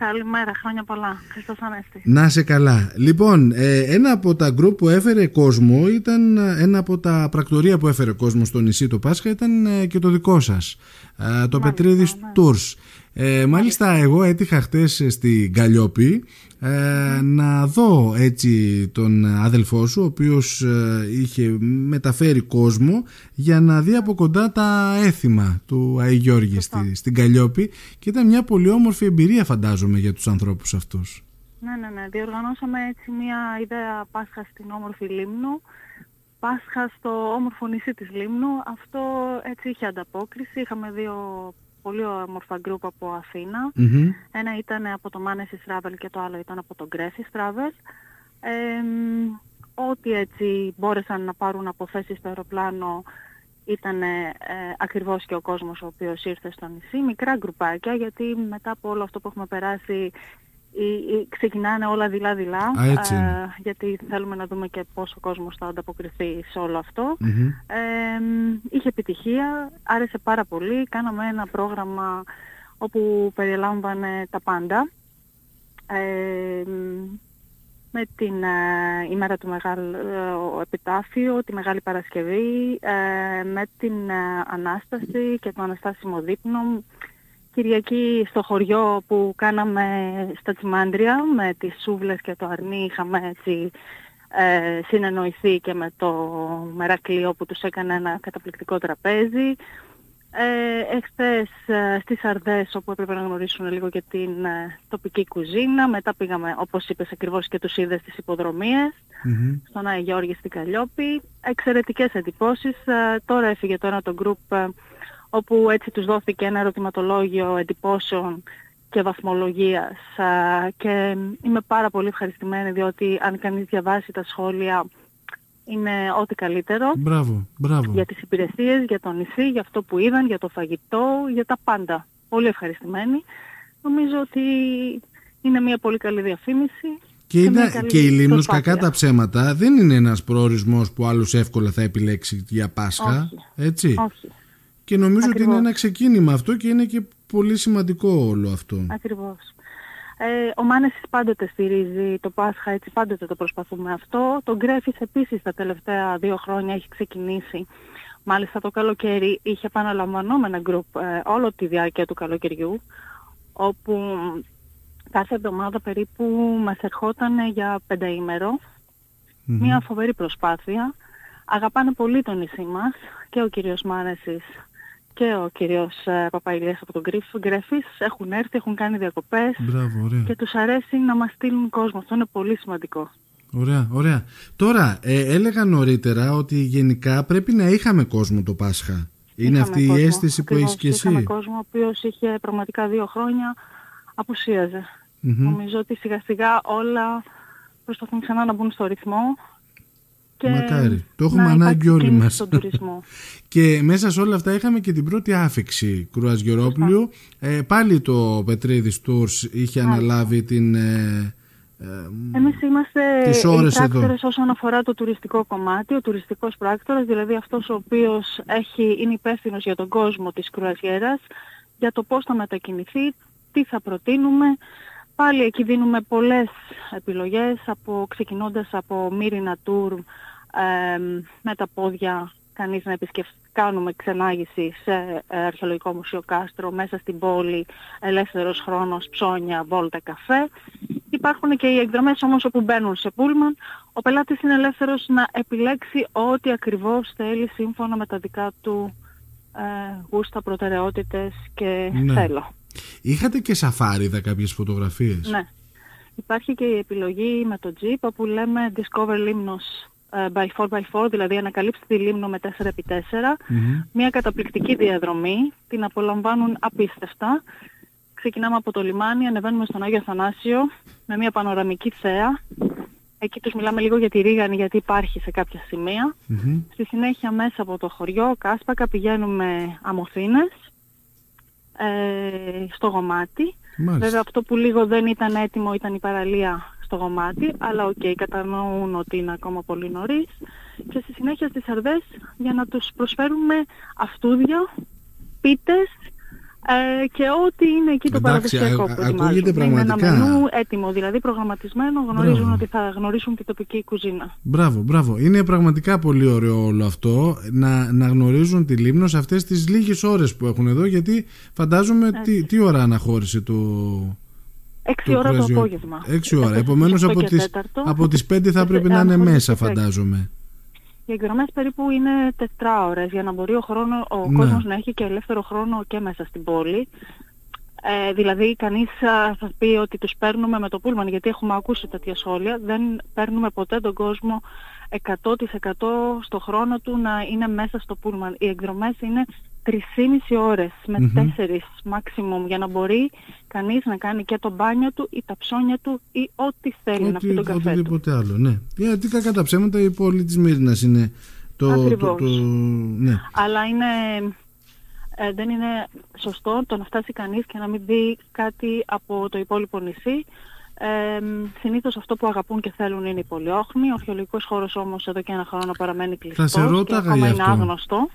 Καλημέρα, χρόνια πολλά. Χριστός Ανέστη. Να σε καλά. Λοιπόν, ένα από τα γκρουπ που έφερε κόσμο ήταν, ένα από τα πρακτορία που έφερε κόσμο στο νησί το Πάσχα ήταν και το δικό σας. Το Πετρίδης Tours. Μάλιστα εγώ έτυχα χτες στην Καλλιόπη να δω έτσι τον αδελφό σου, ο οποίος είχε μεταφέρει κόσμο για να δει από κοντά τα έθιμα του Άι Γιώργη στην Καλλιόπη, και ήταν μια πολύ όμορφη εμπειρία φαντάζομαι για τους ανθρώπους αυτούς. Ναι, διοργανώσαμε έτσι μια ιδέα Πάσχα στην όμορφη Λίμνο, Πάσχα στο όμορφο νησί της Λίμνου. Αυτό έτσι είχε ανταπόκριση, είχαμε δύο πολύ όμορφα γκρουπ από Αθήνα. Mm-hmm. Ένα ήταν από το Money's Travel και το άλλο ήταν από το Grace's Travel. Ό,τι έτσι μπόρεσαν να πάρουν από θέσεις στο αεροπλάνο ήταν ακριβώς και ο κόσμος ο οποίος ήρθε στο νησί. Μικρά γκρουπάκια, γιατί μετά από όλο αυτό που έχουμε περάσει ξεκινάνε όλα δειλά-δειλά, γιατί θέλουμε να δούμε και πόσο ο κόσμος θα ανταποκριθεί σε όλο αυτό. Mm-hmm. Είχε επιτυχία, άρεσε πάρα πολύ. Κάναμε ένα πρόγραμμα όπου περιελάμβανε τα πάντα. Με την ημέρα του Μεγάλου Επιτάφιο, τη Μεγάλη Παρασκευή, με την Ανάσταση και το Αναστάσιμο Δείπνο. Κυριακή στο χωριό που κάναμε στα Τσιμάντρια με τις σούβλες και το αρνί, είχαμε έτσι συνεννοηθεί και με το μερακλείο που τους έκανε ένα καταπληκτικό τραπέζι. Εχθές στις Αρδές, όπου έπρεπε να γνωρίσουν λίγο και την τοπική κουζίνα. Μετά πήγαμε, όπως είπες ακριβώς, και τους είδες στις υποδρομίες. Mm-hmm. Στον Άι Γιώργη στην Καλλιόπη. Εξαιρετικές εντυπώσεις. Τώρα έφυγε το ένα το γκρουπ, όπου έτσι τους δόθηκε ένα ερωτηματολόγιο εντυπώσεων και βαθμολογίας, και είμαι πάρα πολύ ευχαριστημένη, διότι αν κανείς διαβάσει τα σχόλια είναι ό,τι καλύτερο. Μπράβο, μπράβο. Για τις υπηρεσίες, για το νησί, για αυτό που είδαν, για το φαγητό, για τα πάντα. Πολύ ευχαριστημένη. Νομίζω ότι είναι μια πολύ καλή διαφήμιση. Και η Λίμνος, κακά τα ψέματα, δεν είναι ένας προορισμός που άλλος εύκολα θα επιλέξει για Πάσχα. Όχι, έτσι. Όχι. Και νομίζω ότι είναι ένα ξεκίνημα αυτό και είναι και πολύ σημαντικό όλο αυτό. Ακριβώς. Ο Μάνεσης πάντοτε στηρίζει το Πάσχα, έτσι πάντοτε το προσπαθούμε αυτό. Το Γκρέφης επίσης τα τελευταία 2 χρόνια έχει ξεκινήσει. Μάλιστα το καλοκαίρι είχε επαναλαμβανόμενα γκρουπ όλο τη διάρκεια του καλοκαιριού, όπου κάθε εβδομάδα περίπου μας ερχόταν για 5 ημέρο. Mm-hmm. Μια φοβερή προσπάθεια. Αγαπάνε πολύ το νησί μας και ο κύριος Μάνεσης και ο κύριος Παπαϊλίας από τον Γκρέφης. Έχουν έρθει, έχουν κάνει διακοπές. Μπράβο, ωραία. Και τους αρέσει να μας στείλουν κόσμο. Αυτό είναι πολύ σημαντικό. Ωραία, ωραία. Τώρα, έλεγα νωρίτερα ότι γενικά πρέπει να είχαμε κόσμο το Πάσχα. Είναι είχαμε αυτή κόσμο, η αίσθηση που έχεις και εσύ. Είχαμε κόσμο ο οποίος είχε πραγματικά 2 χρόνια απουσίαζε. Mm-hmm. Νομίζω ότι σιγά σιγά όλα προσπαθούν ξανά να μπουν στο ρυθμό. Μακάρι, το έχουμε ανάγκη όλοι μας. Και μέσα σε όλα αυτά είχαμε και την πρώτη άφηξη κρουαζιερόπλοιου. Πάλι το Πετρίδης Tours είχε αναλάβει την... Εμείς είμαστε οι πράκτορες όσον αφορά το τουριστικό κομμάτι, ο τουριστικός πράκτορας, δηλαδή αυτός ο οποίος είναι υπεύθυνος για τον κόσμο της κρουαζιέρας, για το πώς θα μετακινηθεί, τι θα προτείνουμε. Πάλι εκεί δίνουμε πολλές επιλογές, ξεκινώντας από Μύρινα Tour με τα πόδια κανείς να επισκεφθεί. Κάνουμε ξενάγηση σε αρχαιολογικό μουσείο κάστρο, μέσα στην πόλη, ελεύθερος χρόνος, ψώνια, βόλτα, καφέ. Υπάρχουν και οι εκδρομές όμως όπου μπαίνουν σε πούλμαν. Ο πελάτης είναι ελεύθερος να επιλέξει ό,τι ακριβώς θέλει σύμφωνα με τα δικά του γούστα, προτεραιότητες και θέλω. Είχατε και σαφάριδα κάποιες φωτογραφίες. Ναι. Υπάρχει και η επιλογή με το Jeep που λέμε Discover Limnos By 4x4, δηλαδή ανακαλύψτε τη Λίμνο με 4x4. Mm-hmm. Μια καταπληκτική διαδρομή, την απολαμβάνουν απίστευτα. Ξεκινάμε από το λιμάνι, ανεβαίνουμε στον Άγιο Θανάσιο με μια πανοραμική θέα. Εκεί τους μιλάμε λίγο για τη ρίγανη, γιατί υπάρχει σε κάποια σημεία. Mm-hmm. Στη συνέχεια μέσα από το χωριό Κάσπακα πηγαίνουμε Αμοθήνες, στο Γομάτι. Μάλιστα. Βέβαια αυτό που λίγο δεν ήταν έτοιμο ήταν η παραλία στο Γομάτι, αλλά κατανοούν ότι είναι ακόμα πολύ νωρίς, και στη συνέχεια στις Αρδές για να τους προσφέρουμε αυτούδια, πίτες, Και ό,τι είναι εκεί το παραδοσιακό που ετοιμάζουν. Είναι ένα μενού έτοιμο, δηλαδή προγραμματισμένο, γνωρίζουν ότι θα γνωρίσουν τη τοπική κουζίνα. Μπράβο. Είναι πραγματικά πολύ ωραίο όλο αυτό, να γνωρίζουν τη Λίμνο σε αυτές τις λίγες ώρες που έχουν εδώ, γιατί φαντάζομαι τι ώρα αναχώρησε το... 6 ώρα το απόγευμα. 6 ώρα, επομένως από τις 5 θα πρέπει να είναι μέσα, φαντάζομαι. Οι εκδρομές περίπου είναι 4 ώρες για να μπορεί ο κόσμος να έχει και ελεύθερο χρόνο και μέσα στην πόλη. Δηλαδή κανείς θα πει ότι τους παίρνουμε με το πούλμαν, γιατί έχουμε ακούσει τέτοια σχόλια. Δεν παίρνουμε ποτέ τον κόσμο 100% στο χρόνο του να είναι μέσα στο πούλμαν. Οι εκδρομές είναι 3,5 ώρες με 4 maximum για να μπορεί κανείς να κάνει και το μπάνιο του ή τα ψώνια του ή ό,τι θέλει να πει τον καφέ του. Οτιδήποτε άλλο, ναι. Γιατί κακά τα ψέματα η πόλη της Μύρινας είναι το. Αλλά είναι... δεν είναι σωστό το να φτάσει κανείς και να μην δει κάτι από το υπόλοιπο νησί. Συνήθως αυτό που αγαπούν και θέλουν είναι οι πολυόχνοι. Ο αρχαιολογικός χώρος όμως εδώ και ένα χρόνο παραμένει κλειστός και ακόμα είναι άγνωστο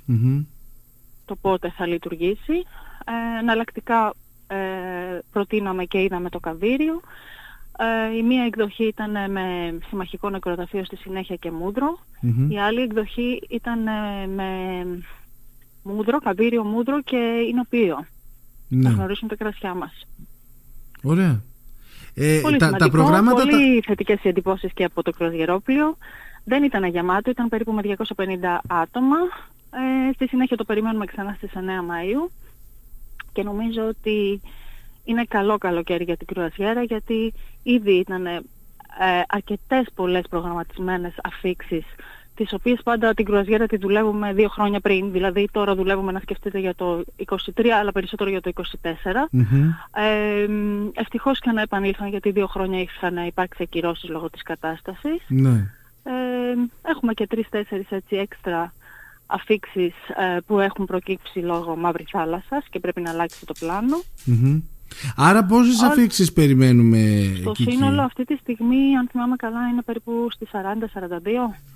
το πότε θα λειτουργήσει. Εναλλακτικά προτείναμε και είδαμε το Καβίριο. Η μία εκδοχή ήταν με συμμαχικό νεκροταφείο στη συνέχεια και Μούδρο. Η άλλη εκδοχή ήταν με... Μούδρο, Καβίριο, Μούδρο και Ηνοπίο. Να γνωρίσουν τα κρασιά μας. Ωραία. Πολύ σημαντικό, πολύ θετικές οι εντυπώσεις και από το κρουαζιερόπλοιο. Δεν ήταν αγιαμάτο, ήταν περίπου με 250 άτομα. Στη συνέχεια το περιμένουμε ξανά στις 9 Μαΐου. Και νομίζω ότι είναι καλό καλοκαίρι για την κρουαζιέρα, γιατί ήδη ήταν αρκετές πολλές προγραμματισμένες αφήξεις, τις οποίες πάντα την κρουαζιέρα τη δουλεύουμε 2 χρόνια πριν, δηλαδή τώρα δουλεύουμε, να σκεφτείτε, για το 23, αλλά περισσότερο για το 24. Ευτυχώς και να επανήλθαν, γιατί 2 χρόνια είχαν υπάρξει ακυρώσεις λόγω της κατάστασης. Έχουμε και 3-4 έτσι έξτρα αφήξεις που έχουν προκύψει λόγω Μαύρης Θάλασσας και πρέπει να αλλάξει το πλάνο. Άρα πόσες αφήξεις περιμένουμε στο σύνολο εκεί? Αυτή τη στιγμή, αν θυμάμαι καλά, είναι περίπου στις 40-42.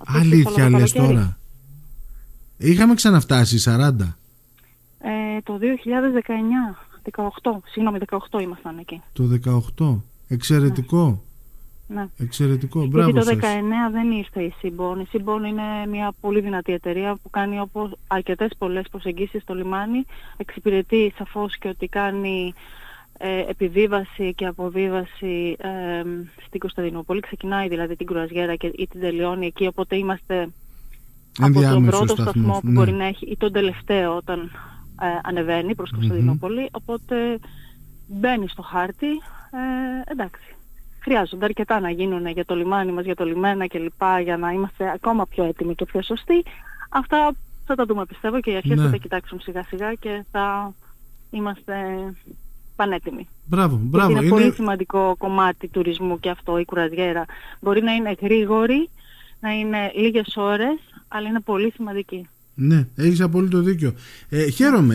Αλήθεια λες τώρα? Είχαμε ξαναφτάσει 40 το 2019. 18 ήμασταν εκεί. Το 18, εξαιρετικό. Ναι. Εξαιρετικό, μπράβο. Γιατί το 19 δεν ήρθε η Seabourn. Η Seabourn είναι μια πολύ δυνατή εταιρεία που κάνει αρκετές πολλές προσεγγίσεις στο λιμάνι. Εξυπηρετεί σαφώς και ότι κάνει επιβίβαση και αποβίβαση στην Κωνσταντινούπολη. Ξεκινάει δηλαδή την κρουαζιέρα ή την τελειώνει εκεί, οπότε είμαστε από τον πρώτο σταθμό που μπορεί να έχει ή τον τελευταίο όταν ανεβαίνει προς Κωνσταντινούπολη. Οπότε μπαίνει στο χάρτη, εντάξει. Χρειάζονται αρκετά να γίνουν για το λιμάνι μας, για το λιμένα κλπ. Για να είμαστε ακόμα πιο έτοιμοι και πιο σωστοί. Αυτά θα τα δούμε, πιστεύω, και οι αρχές θα τα κοιτάξουν σιγά σιγά και θα είμαστε πανέτοιμοι. Μπράβο. Είναι πολύ σημαντικό κομμάτι τουρισμού και αυτό η κουραζιέρα. Μπορεί να είναι γρήγορη, να είναι λίγες ώρες, αλλά είναι πολύ σημαντική. Ναι, έχεις απόλυτο δίκιο.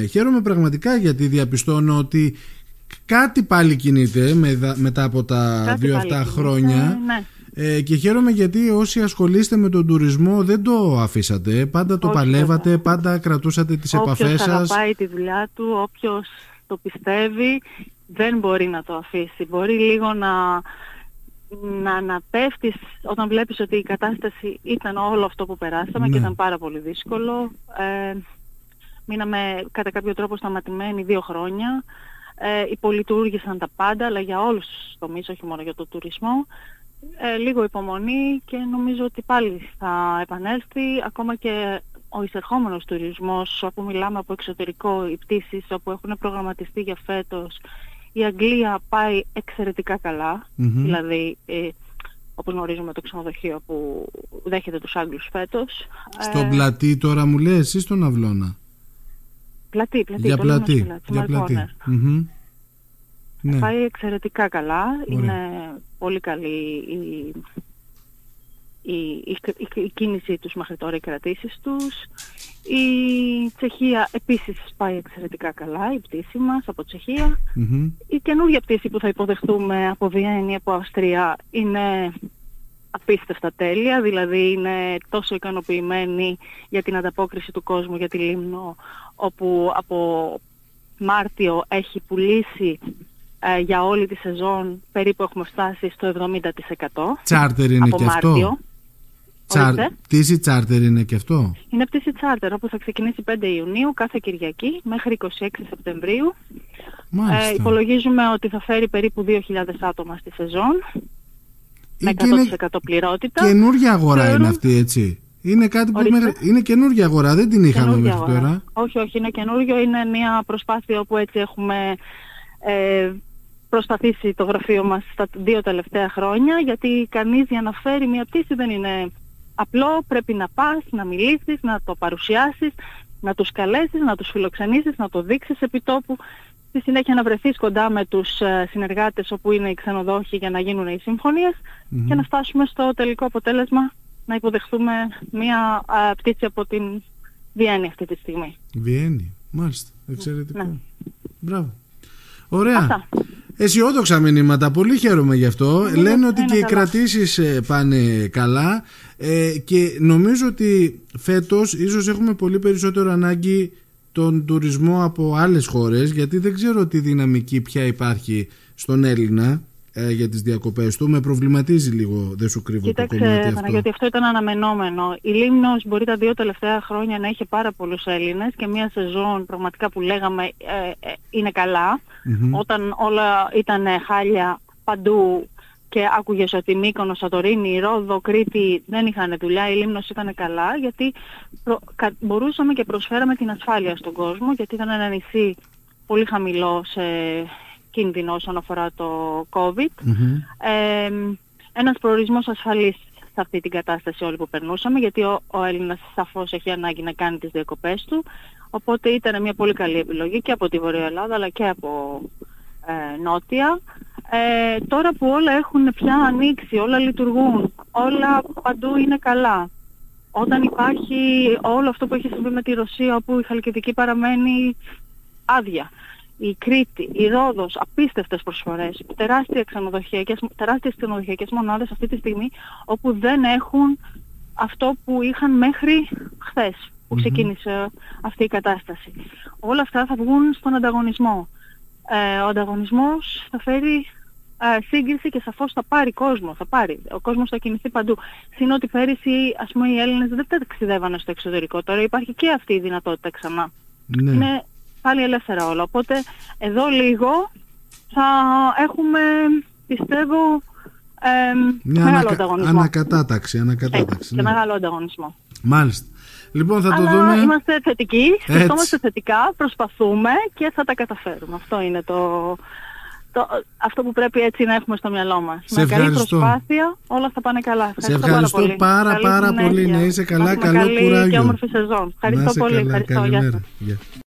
Χαίρομαι πραγματικά, γιατί διαπιστώνω ότι κάτι πάλι κινείται μετά από τα 2-7 χρόνια. Και χαίρομαι, γιατί όσοι ασχολείστε με τον τουρισμό δεν το αφήσατε. Πάντα το παλεύατε, πάντα κρατούσατε τις επαφές σας. Όποιος αγαπάει τη δουλειά του, όποιος το πιστεύει, δεν μπορεί να το αφήσει. Μπορεί λίγο να αναπέφτεις όταν βλέπεις ότι η κατάσταση ήταν όλο αυτό που περάσαμε και ήταν πάρα πολύ δύσκολο. Μείναμε κατά κάποιο τρόπο σταματημένοι 2 χρόνια. Υπολειτουργήσαν τα πάντα, αλλά για όλους τους τομείς, όχι μόνο για τον τουρισμό. Λίγο υπομονή και νομίζω ότι πάλι θα επανέλθει. Ακόμα και ο εισερχόμενος τουρισμός, όπου μιλάμε από εξωτερικό, οι πτήσεις όπου έχουν προγραμματιστεί για φέτος. Η Αγγλία πάει εξαιρετικά καλά, δηλαδή όπως γνωρίζουμε το ξενοδοχείο που δέχεται τους Άγγλους φέτος. Στον Πλατή τώρα μου λέει, εσύ στον Αυλώνα? Για πλατή. Πάει εξαιρετικά καλά. Ωραία. Είναι πολύ καλή η κίνησή τους μέχρι τώρα, οι κρατήσεις τους. Η Τσεχία επίσης πάει εξαιρετικά καλά, η πτήση μας από Τσεχία. Η καινούργια πτήση που θα υποδεχτούμε από Βιέννη, από Αυστρία, είναι απίστευτα τέλεια, δηλαδή είναι τόσο ικανοποιημένοι για την ανταπόκριση του κόσμου για τη Λίμνο, όπου από Μάρτιο έχει πουλήσει για όλη τη σεζόν περίπου έχουμε φτάσει στο 70%. Τσάρτερ είναι από και Μάρτιο. Αυτό. Πτήση τσάρτερ είναι και αυτό. Είναι πτήση τσάρτερ όπου θα ξεκινήσει 5 Ιουνίου κάθε Κυριακή μέχρι 26 Σεπτεμβρίου. Υπολογίζουμε ότι θα φέρει περίπου 2.000 άτομα στη σεζόν με 100% πληρότητα. Καινούργια αγορά είναι αυτή, έτσι. Είναι κάτι που είναι καινούργια αγορά, δεν την είχαμε μέχρι τώρα. Όχι, είναι καινούργιο. Είναι μια προσπάθεια όπου έτσι έχουμε προσπαθήσει το γραφείο μας στα 2 τελευταία χρόνια, γιατί κανείς για να φέρει μια πτήση δεν είναι απλό. Πρέπει να πας, να μιλήσεις, να το παρουσιάσεις, να τους καλέσεις, να τους φιλοξενήσεις, να το δείξεις επί τόπου. Στη συνέχεια να βρεθείς κοντά με τους συνεργάτες όπου είναι οι ξενοδόχοι για να γίνουν οι συμφωνίες και να φτάσουμε στο τελικό αποτέλεσμα να υποδεχθούμε μια πτήση από την Βιέννη αυτή τη στιγμή. Βιέννη, μάλιστα, εξαιρετικό. Ναι. Μπράβο. Ωραία. Αυτά. Αισιόδοξα μηνύματα, πολύ χαίρομαι γι' αυτό. Λένε ότι και οι κρατήσεις πάνε καλά και νομίζω ότι φέτος ίσως έχουμε πολύ περισσότερο ανάγκη τον τουρισμό από άλλες χώρες, γιατί δεν ξέρω τι δυναμική πια υπάρχει στον Έλληνα για τις διακοπές του. Με προβληματίζει λίγο, δεν σου κρύβω. Κοίταξε, το κομμάτι αυτό. Κοίταξε, γιατί αυτό ήταν αναμενόμενο. Η Λίμνος μπορεί τα 2 τελευταία χρόνια να είχε πάρα πολλούς Έλληνες και μια σεζόν πραγματικά που λέγαμε είναι καλά. Όταν όλα ήταν χάλια παντού και άκουγες ότι Μύκονο, Σαντορίνη, Ρόδο, Κρήτη δεν είχαν δουλειά, η Λίμνος ήταν καλά, γιατί μπορούσαμε και προσφέραμε την ασφάλεια στον κόσμο, γιατί ήταν ένα νησί πολύ χαμηλό σε κίνδυνο όσον αφορά το COVID. Ένας προορισμός ασφαλής σε αυτή την κατάσταση όλοι που περνούσαμε, γιατί ο Έλληνας σαφώς έχει ανάγκη να κάνει τις διακοπές του, οπότε ήταν μια πολύ καλή επιλογή και από τη Βορειο Ελλάδα αλλά και από Νότια. Τώρα που όλα έχουν πια ανοίξει, όλα λειτουργούν, όλα παντού είναι καλά. Όταν υπάρχει όλο αυτό που έχει συμβεί με τη Ρωσία, όπου η Χαλκιδική παραμένει άδεια, η Κρήτη, η Ρόδος, απίστευτες προσφορές, τεράστιες ξενοδοχειακές μονάδες αυτή τη στιγμή, όπου δεν έχουν αυτό που είχαν μέχρι χθες που ξεκίνησε αυτή η κατάσταση. Όλα αυτά θα βγουν στον ανταγωνισμό. Ο ανταγωνισμός θα φέρει σύγκριση και σαφώς θα πάρει κόσμο. Ο κόσμος θα κινηθεί παντού. Συν ότι πέρυσι, ας πούμε, οι Έλληνες δεν ταξιδεύανε στο εξωτερικό. Τώρα υπάρχει και αυτή η δυνατότητα ξανά. Ναι. Είναι πάλι ελεύθερα όλα. Οπότε εδώ λίγο θα έχουμε, πιστεύω, μεγάλο ανταγωνισμό. Ανακατάταξη. Και μεγάλο ανταγωνισμό. Μάλιστα. Λοιπόν, θα το δούμε. Είμαστε θετικοί, σκεφτόμαστε θετικά, προσπαθούμε και θα τα καταφέρουμε. Αυτό είναι αυτό που πρέπει έτσι να έχουμε στο μυαλό μας. Με καλή προσπάθεια όλα θα πάνε καλά. Σε ευχαριστώ πάρα πολύ. Να είσαι καλά, καλό κουράγιο. Και όμορφη σεζόν. Ευχαριστώ πολύ. Καλημέρα. Γεια σας.